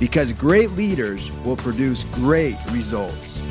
because great leaders will produce great results.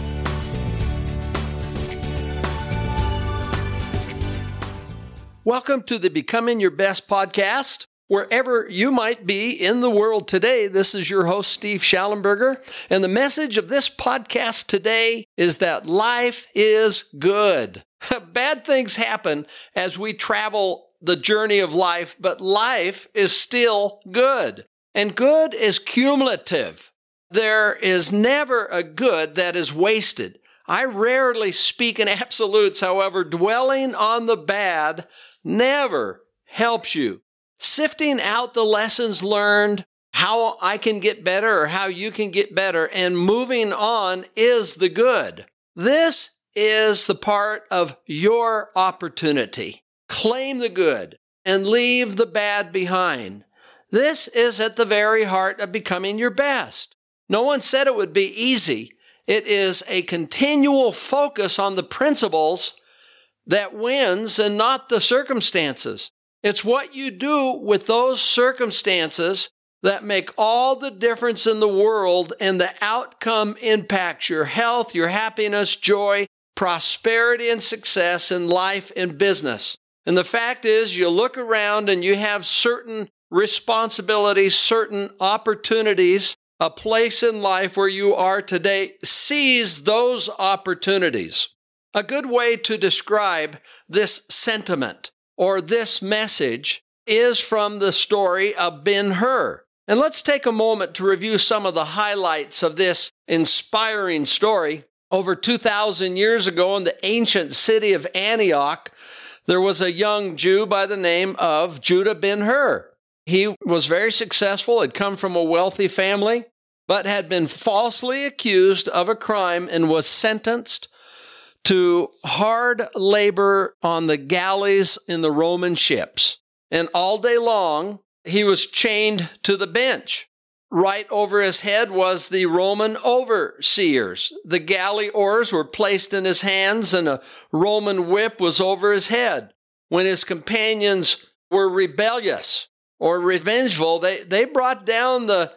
Welcome to the Becoming Your Best podcast. Wherever you might be in the world today, this is your host, Steve Shallenberger. And the message of this podcast today is that life is good. Bad things happen as we travel the journey of life, but life is still good. And good is cumulative. There is never a good that is wasted. I rarely speak in absolutes, however, dwelling on the bad never helps you. Sifting out the lessons learned, how I can get better or how you can get better, and moving on is the good. This is the part of your opportunity. Claim the good and leave the bad behind. This is at the very heart of becoming your best. No one said it would be easy. It is a continual focus on the principles that wins and not the circumstances. It's what you do with those circumstances that make all the difference in the world, and the outcome impacts your health, your happiness, joy, prosperity, and success in life and business. And the fact is, you look around and you have certain responsibilities, certain opportunities, a place in life where you are today. Seize those opportunities. A good way to describe this sentiment or this message is from the story of Ben-Hur. And let's take a moment to review some of the highlights of this inspiring story. Over 2,000 years ago in the ancient city of Antioch, there was a young Jew by the name of Judah Ben-Hur. He was very successful, had come from a wealthy family, but had been falsely accused of a crime and was sentenced to hard labor on the galleys in the Roman ships. And all day long, he was chained to the bench. Right over his head was the Roman overseers. The galley oars were placed in his hands, and a Roman whip was over his head. When his companions were rebellious or revengeful, they brought down the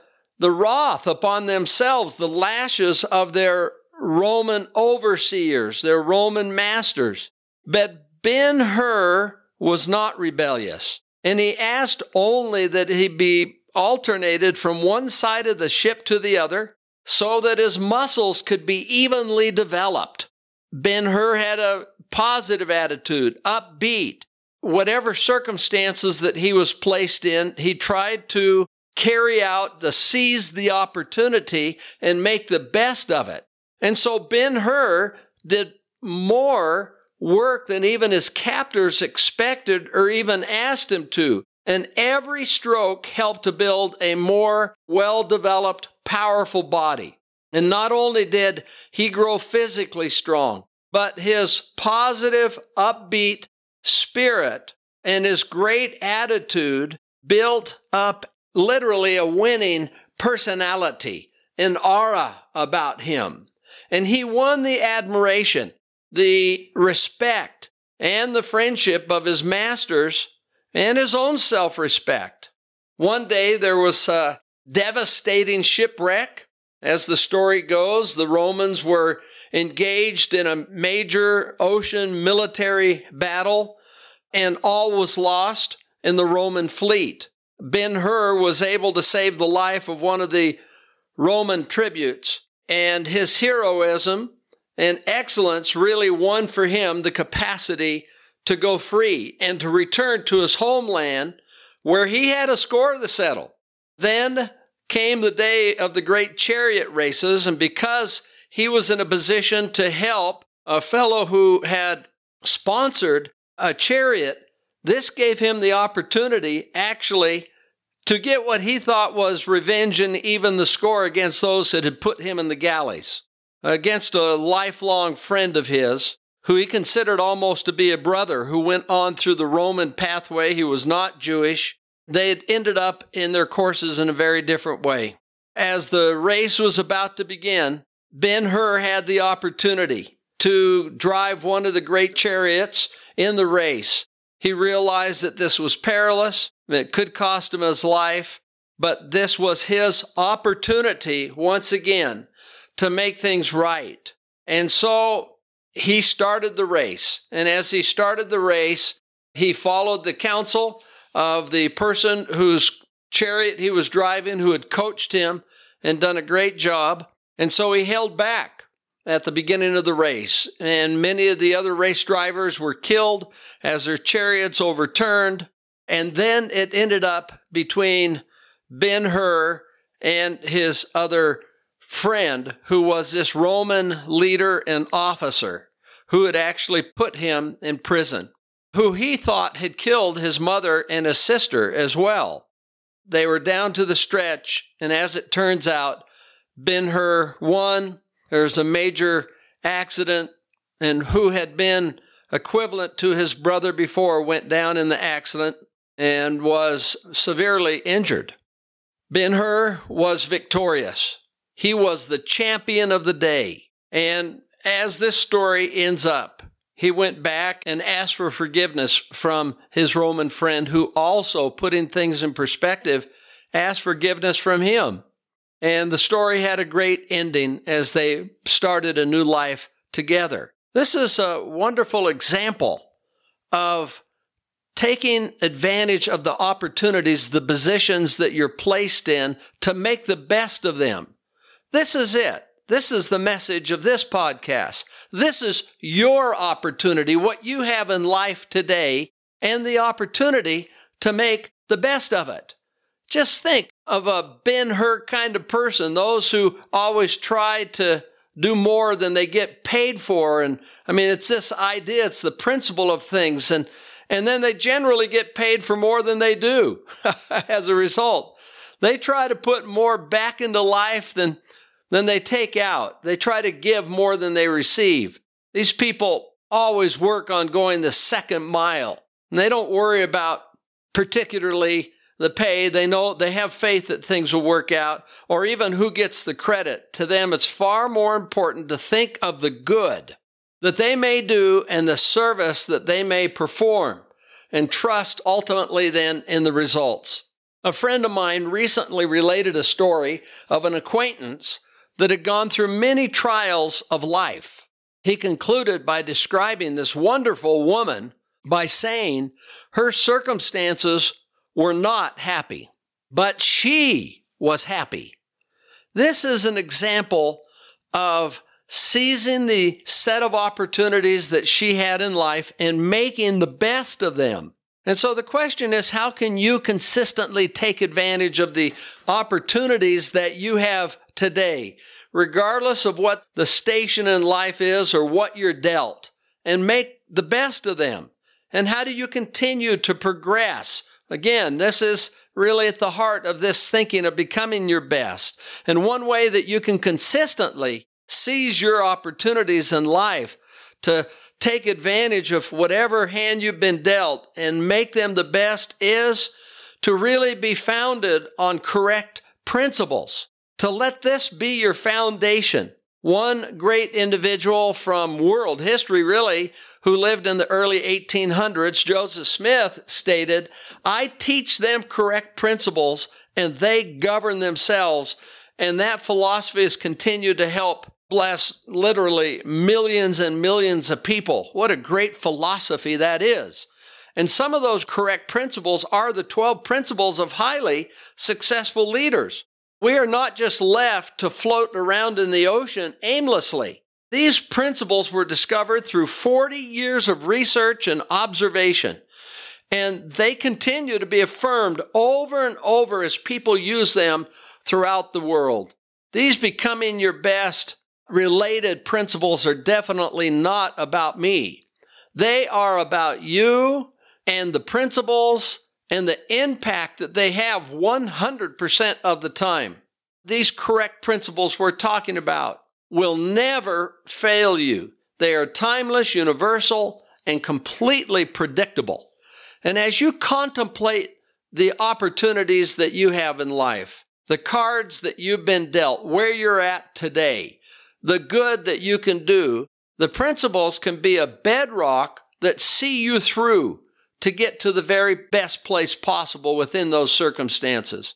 wrath upon themselves, the lashes of their Roman overseers, their Roman masters. But Ben-Hur was not rebellious, and he asked only that he be alternated from one side of the ship to the other so that his muscles could be evenly developed. Ben-Hur had a positive attitude, upbeat. Whatever circumstances that he was placed in, he tried to carry out, to seize the opportunity and make the best of it. And so Ben-Hur did more work than even his captors expected or even asked him to. And every stroke helped to build a more well-developed, powerful body. And not only did he grow physically strong, but his positive, upbeat spirit and his great attitude built up literally a winning personality, an aura about him. And he won the admiration, the respect, and the friendship of his masters and his own self-respect. One day there was a devastating shipwreck. As the story goes, the Romans were engaged in a major ocean military battle, and all was lost in the Roman fleet. Ben-Hur was able to save the life of one of the Roman tributes, and his heroism and excellence really won for him the capacity to go free and to return to his homeland, where he had a score to settle. Then came the day of the great chariot races, and because he was in a position to help a fellow who had sponsored a chariot, this gave him the opportunity actually to get what he thought was revenge and even the score against those that had put him in the galleys, against a lifelong friend of his, who he considered almost to be a brother, who went on through the Roman pathway. He was not Jewish. They had ended up in their courses in a very different way. As the race was about to begin, Ben-Hur had the opportunity to drive one of the great chariots in the race. He realized that this was perilous, it could cost him his life, but this was his opportunity, once again, to make things right. And so he started the race. And as he started the race, he followed the counsel of the person whose chariot he was driving, who had coached him and done a great job. And so he held back at the beginning of the race. And many of the other race drivers were killed as their chariots overturned. And then it ended up between Ben-Hur and his other friend, who was this Roman leader and officer who had actually put him in prison, who he thought had killed his mother and his sister as well. They were down to the stretch, and as it turns out, Ben-Hur won. There's a major accident, and who had been equivalent to his brother before went down in the accident and was severely injured. Ben-Hur was victorious. He was the champion of the day. And as this story ends up, he went back and asked for forgiveness from his Roman friend, who also, putting things in perspective, asked forgiveness from him. And the story had a great ending as they started a new life together. This is a wonderful example of taking advantage of the opportunities, the positions that you're placed in, to make the best of them. This is it. This is the message of this podcast. This is your opportunity, what you have in life today, and the opportunity to make the best of it. Just think of a Ben-Hur kind of person, those who always try to do more than they get paid for. And I mean, it's this idea, it's the principle of things. And then they generally get paid for more than they do as a result. They try to put more back into life than they take out. They try to give more than they receive. These people always work on going the second mile. And they don't worry about particularly the pay. They know they have faith that things will work out, or even who gets the credit. To them, it's far more important to think of the good that they may do and the service that they may perform, and trust ultimately then in the results. A friend of mine recently related a story of an acquaintance that had gone through many trials of life. He concluded by describing this wonderful woman by saying her circumstances were not happy, but she was happy. This is an example of seizing the set of opportunities that she had in life and making the best of them. And so the question is, how can you consistently take advantage of the opportunities that you have today, regardless of what the station in life is or what you're dealt, and make the best of them? And how do you continue to progress? Again, this is really at the heart of this thinking of becoming your best. And one way that you can consistently seize your opportunities in life to take advantage of whatever hand you've been dealt and make them the best is to really be founded on correct principles, to let this be your foundation. One great individual from world history, really, who lived in the early 1800s, Joseph Smith, stated, "I teach them correct principles and they govern themselves." And that philosophy has continued to help bless literally millions and millions of people. What a great philosophy that is. And some of those correct principles are the 12 principles of highly successful leaders. We are not just left to float around in the ocean aimlessly. These principles were discovered through 40 years of research and observation, and they continue to be affirmed over and over as people use them throughout the world. These Becoming Your Best related principles are definitely not about me. They are about you and the principles and the impact that they have 100% of the time. These correct principles we're talking about will never fail you. They are timeless, universal, and completely predictable. And as you contemplate the opportunities that you have in life, the cards that you've been dealt, where you're at today, the good that you can do, the principles can be a bedrock that see you through to get to the very best place possible within those circumstances.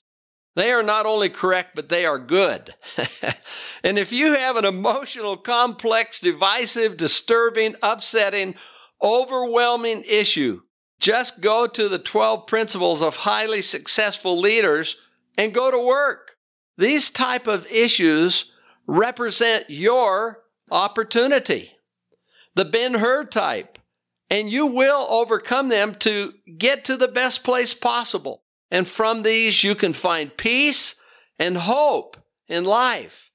They are not only correct, but they are good. And if you have an emotional, complex, divisive, disturbing, upsetting, overwhelming issue, just go to the 12 principles of highly successful leaders and go to work. These type of issues represent your opportunity, the Ben-Hur type, and you will overcome them to get to the best place possible. And from these, you can find peace and hope in life.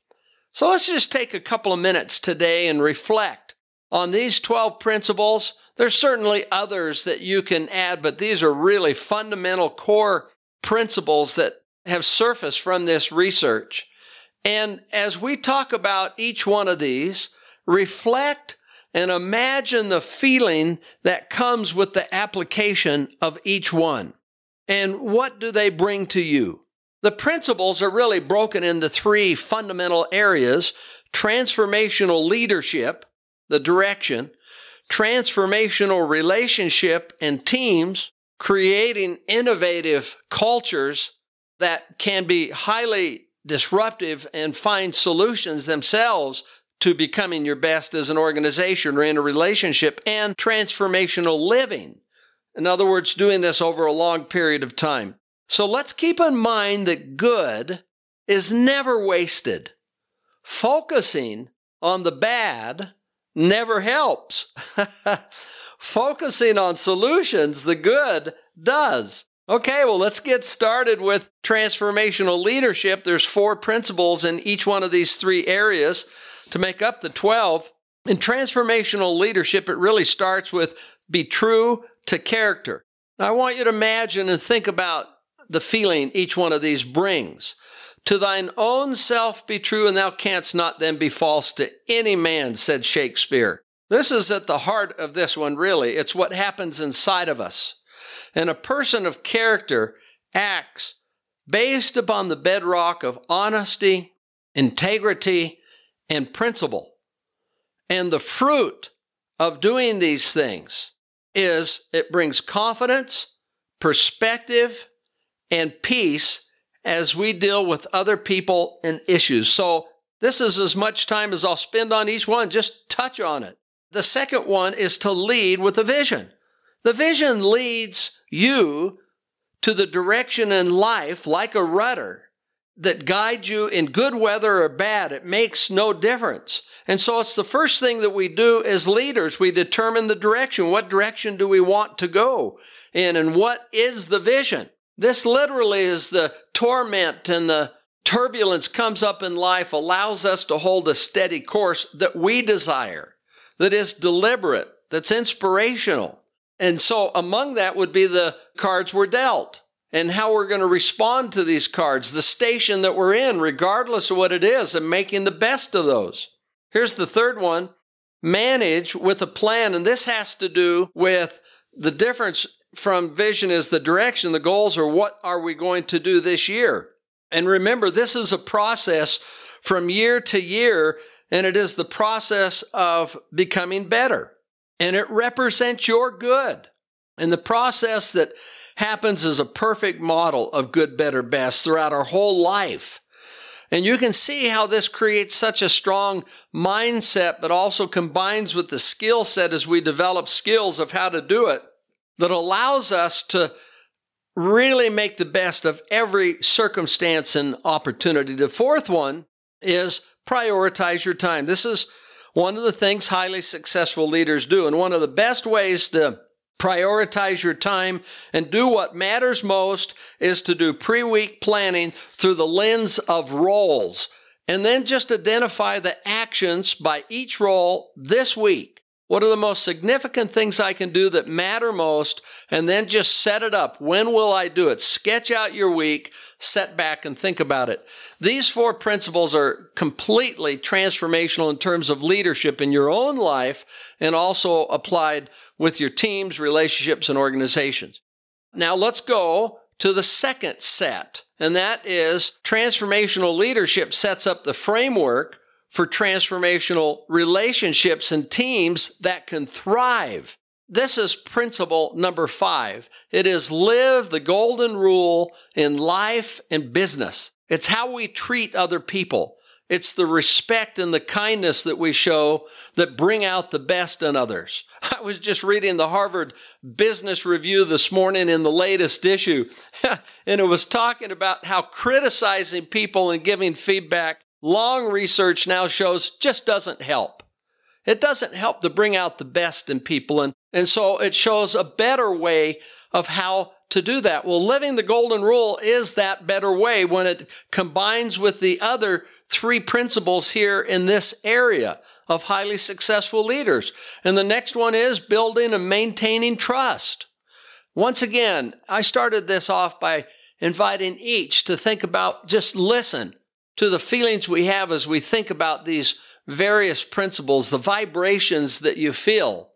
So let's just take a couple of minutes today and reflect on these 12 principles. There's certainly others that you can add, but these are really fundamental core principles that have surfaced from this research. And as we talk about each one of these, reflect and imagine the feeling that comes with the application of each one. And what do they bring to you? The principles are really broken into three fundamental areas: transformational leadership, the direction, transformational relationship and teams, creating innovative cultures that can be highly disruptive and find solutions themselves to becoming your best as an organization or in a relationship, and transformational living. In other words, doing this over a long period of time. So let's keep in mind that good is never wasted. Focusing on the bad never helps. Focusing on solutions, the good, does. Okay, well, let's get started with transformational leadership. There's 4 principles in each one of these 3 areas to make up the 12. In transformational leadership, it really starts with be true to character. Now, I want you to imagine and think about the feeling each one of these brings. To thine own self be true, and thou canst not then be false to any man, said Shakespeare. This is at the heart of this one, really. It's what happens inside of us. And a person of character acts based upon the bedrock of honesty, integrity, and principle. And the fruit of doing these things is it brings confidence, perspective, and peace as we deal with other people and issues. So this is as much time as I'll spend on each one. Just touch on it. The second one is to lead with a vision. The vision leads you to the direction in life like a rudder that guides you in good weather or bad. It makes no difference. And so it's the first thing that we do as leaders. We determine the direction. What direction do we want to go in, and what is the vision? This literally is the torment and the turbulence comes up in life, allows us to hold a steady course that we desire, that is deliberate, that's inspirational. And so among that would be the cards we're dealt and how we're going to respond to these cards, the station that we're in, regardless of what it is, and making the best of those. Here's the third one: manage with a plan. And this has to do with the difference from vision is the direction, the goals are what are we going to do this year. And remember, this is a process from year to year, and it is the process of becoming better. And it represents your good. And the process that happens is a perfect model of good, better, best throughout our whole life. And you can see how this creates such a strong mindset, but also combines with the skill set as we develop skills of how to do it that allows us to really make the best of every circumstance and opportunity. The fourth one is prioritize your time. This is one of the things highly successful leaders do. And one of the best ways to prioritize your time and do what matters most is to do pre-week planning through the lens of roles, and then just identify the actions by each role this week What are the most significant things I can do that matter most? And then just set it up. When will I do it? Sketch out your week, set back and think about it. These four principles are completely transformational in terms of leadership in your own life and also applied with your teams, relationships, and organizations. Now let's go to the second set, and that is transformational leadership sets up the framework for transformational relationships and teams that can thrive. This is principle number 5. It is live the golden rule in life and business. It's how we treat other people. It's the respect and the kindness that we show that bring out the best in others. I was just reading the Harvard Business Review this morning in the latest issue, and it was talking about how criticizing people and giving feedback, long research now shows, just doesn't help. It doesn't help to bring out the best in people, and so it shows a better way of how to do that. Well, living the golden rule is that better way when it combines with the other 3 principles here in this area of highly successful leaders. And the next one is building and maintaining trust. Once again, I started this off by inviting each to think about, just listen to the feelings we have as we think about these various principles, the vibrations that you feel.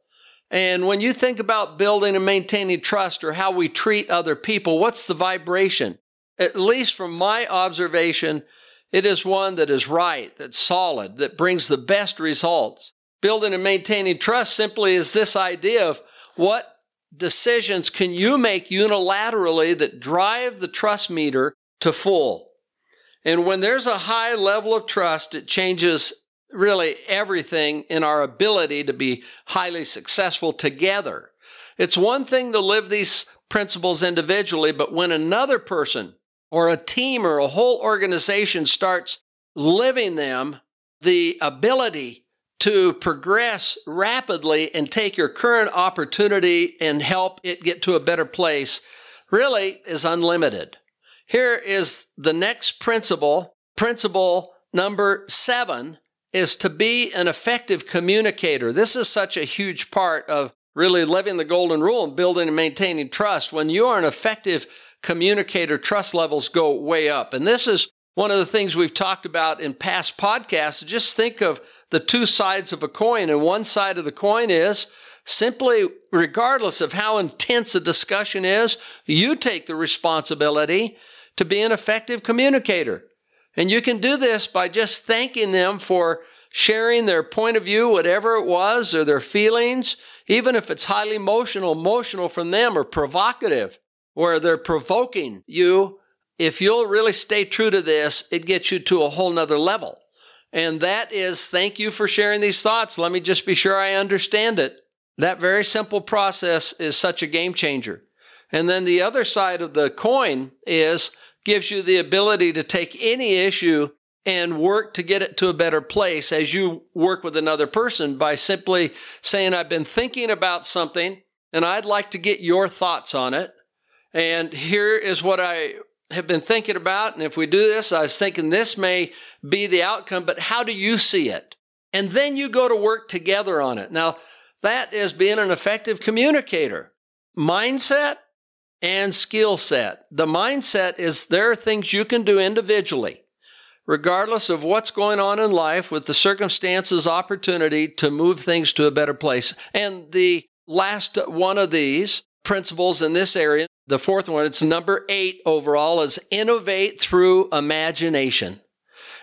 And when you think about building and maintaining trust or how we treat other people, what's the vibration? At least from my observation, it is one that is right, that's solid, that brings the best results. Building and maintaining trust simply is this idea of what decisions can you make unilaterally that drive the trust meter to full. And when there's a high level of trust, it changes really everything in our ability to be highly successful together. It's one thing to live these principles individually, but when another person or a team or a whole organization starts living them, the ability to progress rapidly and take your current opportunity and help it get to a better place really is unlimited. Here is the next principle. Principle number 7 is to be an effective communicator. This is such a huge part of really living the golden rule and building and maintaining trust. When you are an effective communicator, trust levels go way up. And this is one of the things we've talked about in past podcasts. Just think of the 2 sides of a coin. And one side of the coin is simply, regardless of how intense a discussion is, you take the responsibility to be an effective communicator. And you can do this by just thanking them for sharing their point of view, whatever it was, or their feelings, even if it's highly emotional from them, or provocative, where they're provoking you. If you'll really stay true to this, it gets you to a whole nother level. And that is, thank you for sharing these thoughts. Let me just be sure I understand it. That very simple process is such a game changer. And then the other side of the coin is, gives you the ability to take any issue and work to get it to a better place as you work with another person by simply saying, I've been thinking about something and I'd like to get your thoughts on it. And here is what I have been thinking about. And if we do this, I was thinking this may be the outcome, but how do you see it? And then you go to work together on it. Now, that is being an effective communicator. Mindset and skill set. The mindset is there are things you can do individually, regardless of what's going on in life, with the circumstances, opportunity to move things to a better place. And the last one of these principles in this area, the 4th one, it's number 8 overall, is innovate through imagination.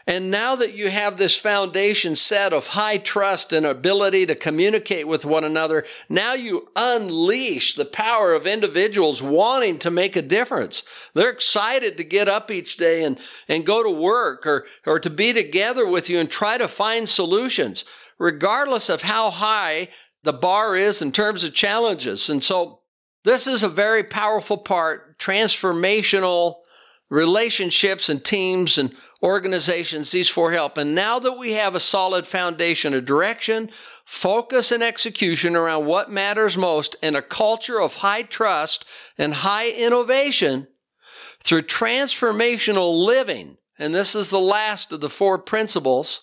And now that you have this foundation set of high trust and ability to communicate with one another, now you unleash the power of individuals wanting to make a difference. They're excited to get up each day and go to work or to be together with you and try to find solutions, regardless of how high the bar is in terms of challenges. And so this is a very powerful part, transformational relationships and teams and organizations, these 4 help. And now that we have a solid foundation of direction, focus, and execution around what matters most in a culture of high trust and high innovation through transformational living, and this is the last of the 4 principles,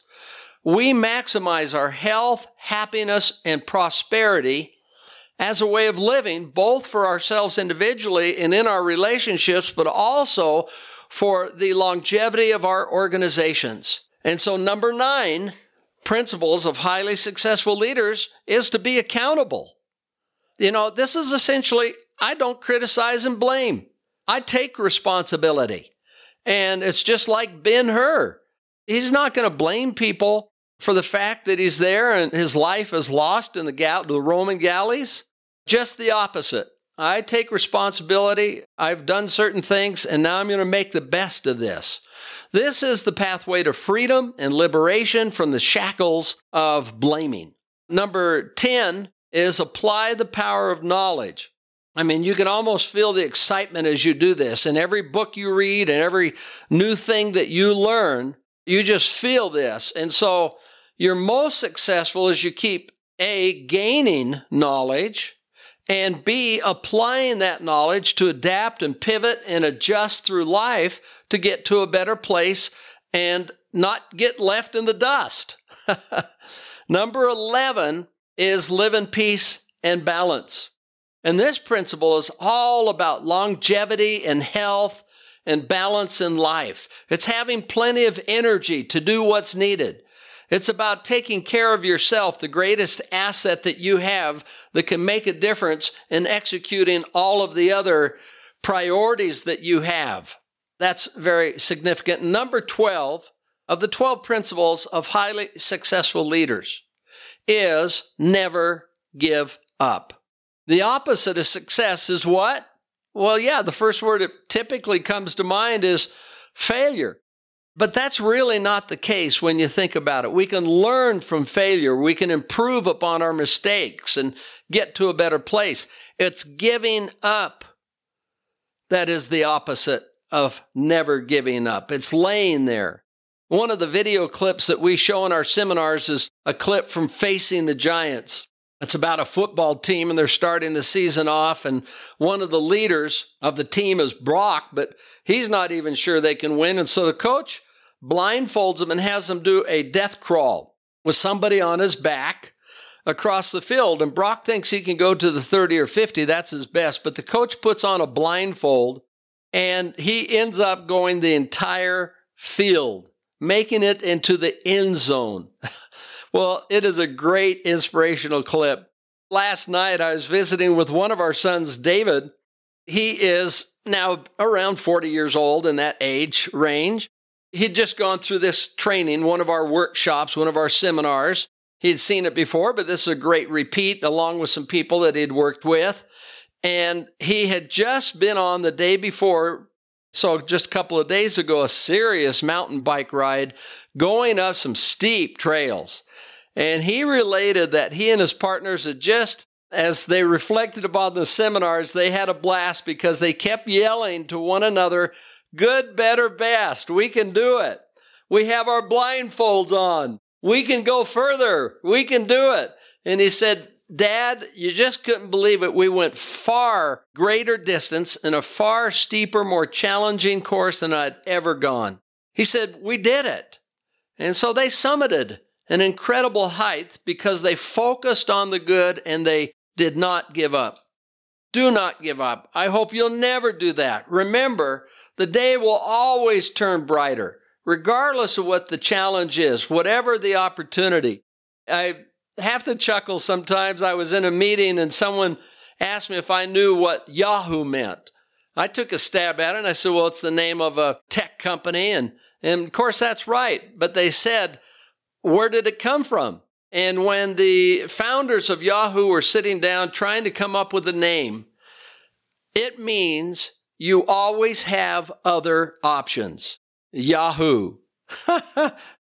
we maximize our health, happiness, and prosperity as a way of living, both for ourselves individually and in our relationships, but also for the longevity of our organizations. And so number 9, principles of highly successful leaders is to be accountable. You know, this is essentially, I don't criticize and blame. I take responsibility. And it's just like Ben-Hur. He's not going to blame people for the fact that he's there and his life is lost in the Roman galleys. Just the opposite. I take responsibility. I've done certain things, and now I'm going to make the best of this. This is the pathway to freedom and liberation from the shackles of blaming. Number 10 is apply the power of knowledge. I mean, you can almost feel the excitement as you do this. In every book you read and every new thing that you learn, you just feel this. And so you're most successful as you keep, A, gaining knowledge, and B, applying that knowledge to adapt and pivot and adjust through life to get to a better place and not get left in the dust. Number 11 is live in peace and balance. And this principle is all about longevity and health and balance in life. It's having plenty of energy to do what's needed. It's about taking care of yourself, the greatest asset that you have that can make a difference in executing all of the other priorities that you have. That's very significant. Number 12 of the 12 principles of highly successful leaders is never give up. The opposite of success is what? Well, yeah, the first word that typically comes to mind is failure. But that's really not the case when you think about it. We can learn from failure. We can improve upon our mistakes and get to a better place. It's giving up that is the opposite of never giving up. It's laying there. One of the video clips that we show in our seminars is a clip from Facing the Giants. It's about a football team, and they're starting the season off, and one of the leaders of the team is Brock, but he's not even sure they can win, and so the coach blindfolds him and has him do a death crawl with somebody on his back across the field, and Brock thinks he can go to the 30 or 50. That's his best, but the coach puts on a blindfold, and he ends up going the entire field, making it into the end zone. Well, it is a great inspirational clip. Last night, I was visiting with one of our sons, David. He is now around 40 years old in that age range. He'd just gone through this training, one of our workshops, one of our seminars. He'd seen it before, but this is a great repeat, along with some people that he'd worked with. And he had just been on the day before, so just a couple of days ago, a serious mountain bike ride going up some steep trails. And he related that he and his partners had just, as they reflected upon the seminars, they had a blast because they kept yelling to one another, good, better, best. We can do it. We have our blindfolds on. We can go further. We can do it. And he said, Dad, you just couldn't believe it. We went far greater distance in a far steeper, more challenging course than I'd ever gone. He said, we did it. And so they summited an incredible height because they focused on the good and they did not give up. Do not give up. I hope you'll never do that. Remember, the day will always turn brighter, regardless of what the challenge is, whatever the opportunity. I have to chuckle sometimes. I was in a meeting and someone asked me if I knew what Yahoo meant. I took a stab at it and I said, well, it's the name of a tech company. And of course, that's right. But they said, where did it come from? And when the founders of Yahoo were sitting down trying to come up with a name, it means you always have other options. Yahoo.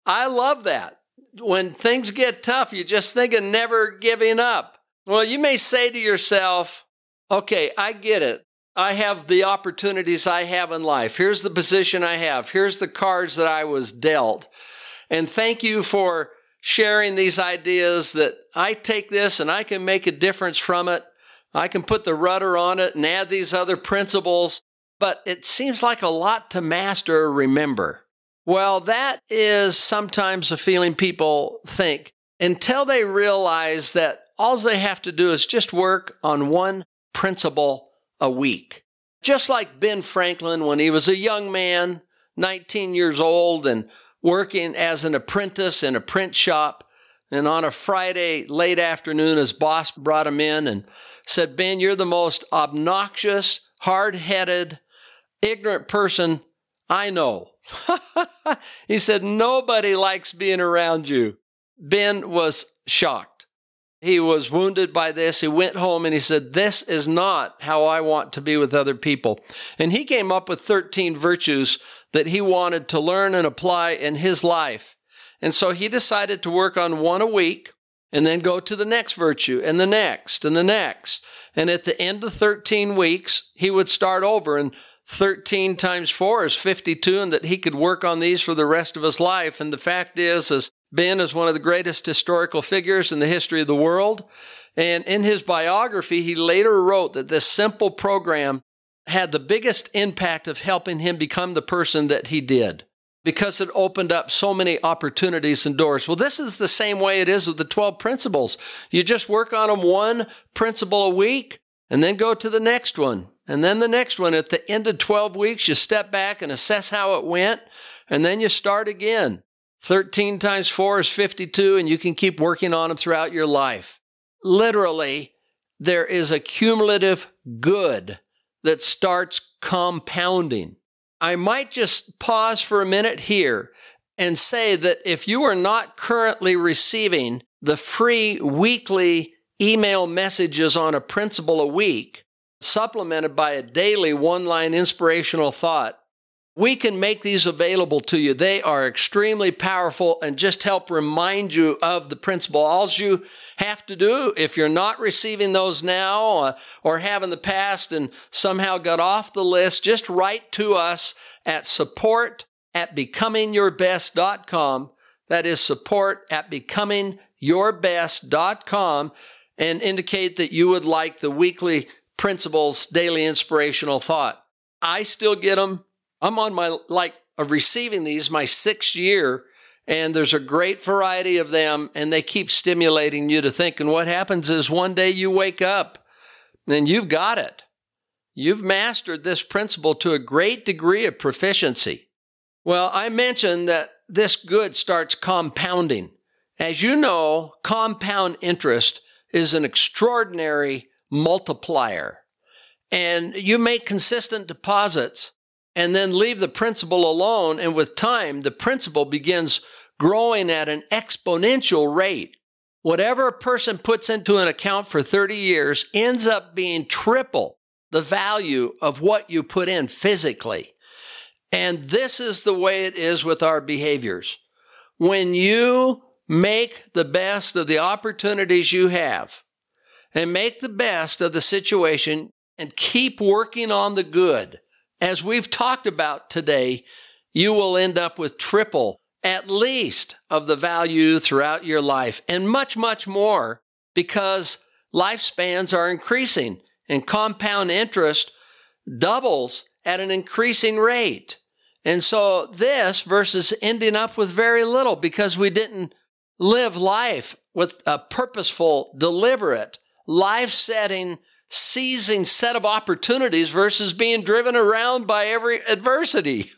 I love that. When things get tough, you just think of never giving up. Well, you may say to yourself, okay, I get it. I have the opportunities I have in life. Here's the position I have. Here's the cards that I was dealt. And thank you for sharing these ideas that I take this and I can make a difference from it. I can put the rudder on it and add these other principles. But it seems like a lot to master or remember. Well, that is sometimes a feeling people think until they realize that all they have to do is just work on one principle a week. Just like Ben Franklin, when he was a young man, 19 years old, and working as an apprentice in a print shop, and on a Friday late afternoon, his boss brought him in and said, "Ben, you're the most obnoxious, hard-headed, ignorant person I know." He said, "Nobody likes being around you." Ben was shocked. He was wounded by this. He went home and he said, "This is not how I want to be with other people." And he came up with 13 virtues that he wanted to learn and apply in his life. And so he decided to work on one a week and then go to the next virtue and the next and the next. And at the end of 13 weeks, he would start over, and 13 times 4 is 52, and that he could work on these for the rest of his life. And the fact is Ben is one of the greatest historical figures in the history of the world. And in his biography, he later wrote that this simple program had the biggest impact of helping him become the person that he did, because it opened up so many opportunities and doors. Well, this is the same way it is with the 12 principles. You just work on them one principle a week and then go to the next one. And then the next one, at the end of 12 weeks, you step back and assess how it went, and then you start again. 13 times 4 is 52, and you can keep working on it throughout your life. Literally, there is a cumulative good that starts compounding. I might just pause for a minute here and say that if you are not currently receiving the free weekly email messages on a principle a week, supplemented by a daily one-line inspirational thought, we can make these available to you. They are extremely powerful and just help remind you of the principle. All you have to do, if you're not receiving those now or have in the past and somehow got off the list, just write to us at support@becomingyourbest.com. That is support@becomingyourbest.com, and indicate that you would like the weekly principles, daily inspirational thought. I still get them. I'm on my, of receiving these, my 6th year, and there's a great variety of them, and they keep stimulating you to think. And what happens is one day you wake up and you've got it. You've mastered this principle to a great degree of proficiency. Well, I mentioned that this good starts compounding. As you know, compound interest is an extraordinary multiplier. And you make consistent deposits and then leave the principle alone. And with time, the principle begins growing at an exponential rate. Whatever a person puts into an account for 30 years ends up being triple the value of what you put in physically. And this is the way it is with our behaviors. When you make the best of the opportunities you have and make the best of the situation and keep working on the good, as we've talked about today, you will end up with triple at least of the value throughout your life, and much, much more, because lifespans are increasing and compound interest doubles at an increasing rate. And so this versus ending up with very little because we didn't live life with a purposeful, deliberate, life-setting, seizing set of opportunities versus being driven around by every adversity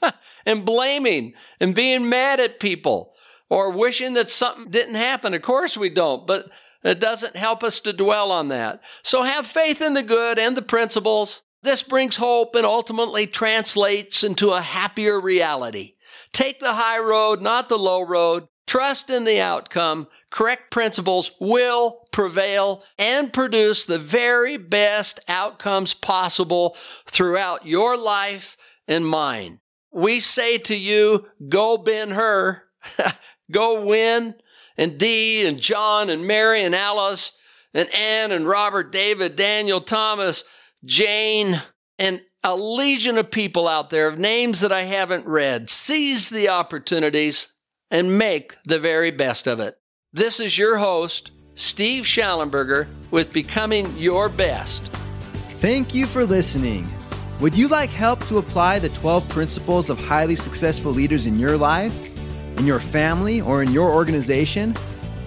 and blaming and being mad at people or wishing that something didn't happen. Of course we don't, but it doesn't help us to dwell on that. So have faith in the good and the principles. This brings hope and ultimately translates into a happier reality. Take the high road, not the low road. Trust in the outcome. Correct principles will prevail and produce the very best outcomes possible throughout your life and mine. We say to you, go Ben-Hur, go Win, and Dee, and John, and Mary, and Alice, and Ann, and Robert, David, Daniel, Thomas, Jane, and a legion of people out there of names that I haven't read. Seize the opportunities and make the very best of it. This is your host, Steve Shallenberger, with Becoming Your Best. Thank you for listening. Would you like help to apply the 12 principles of highly successful leaders in your life, in your family, or in your organization?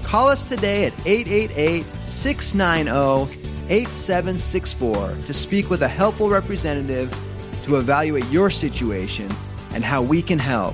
Call us today at 888-690-8764 to speak with a helpful representative to evaluate your situation and how we can help.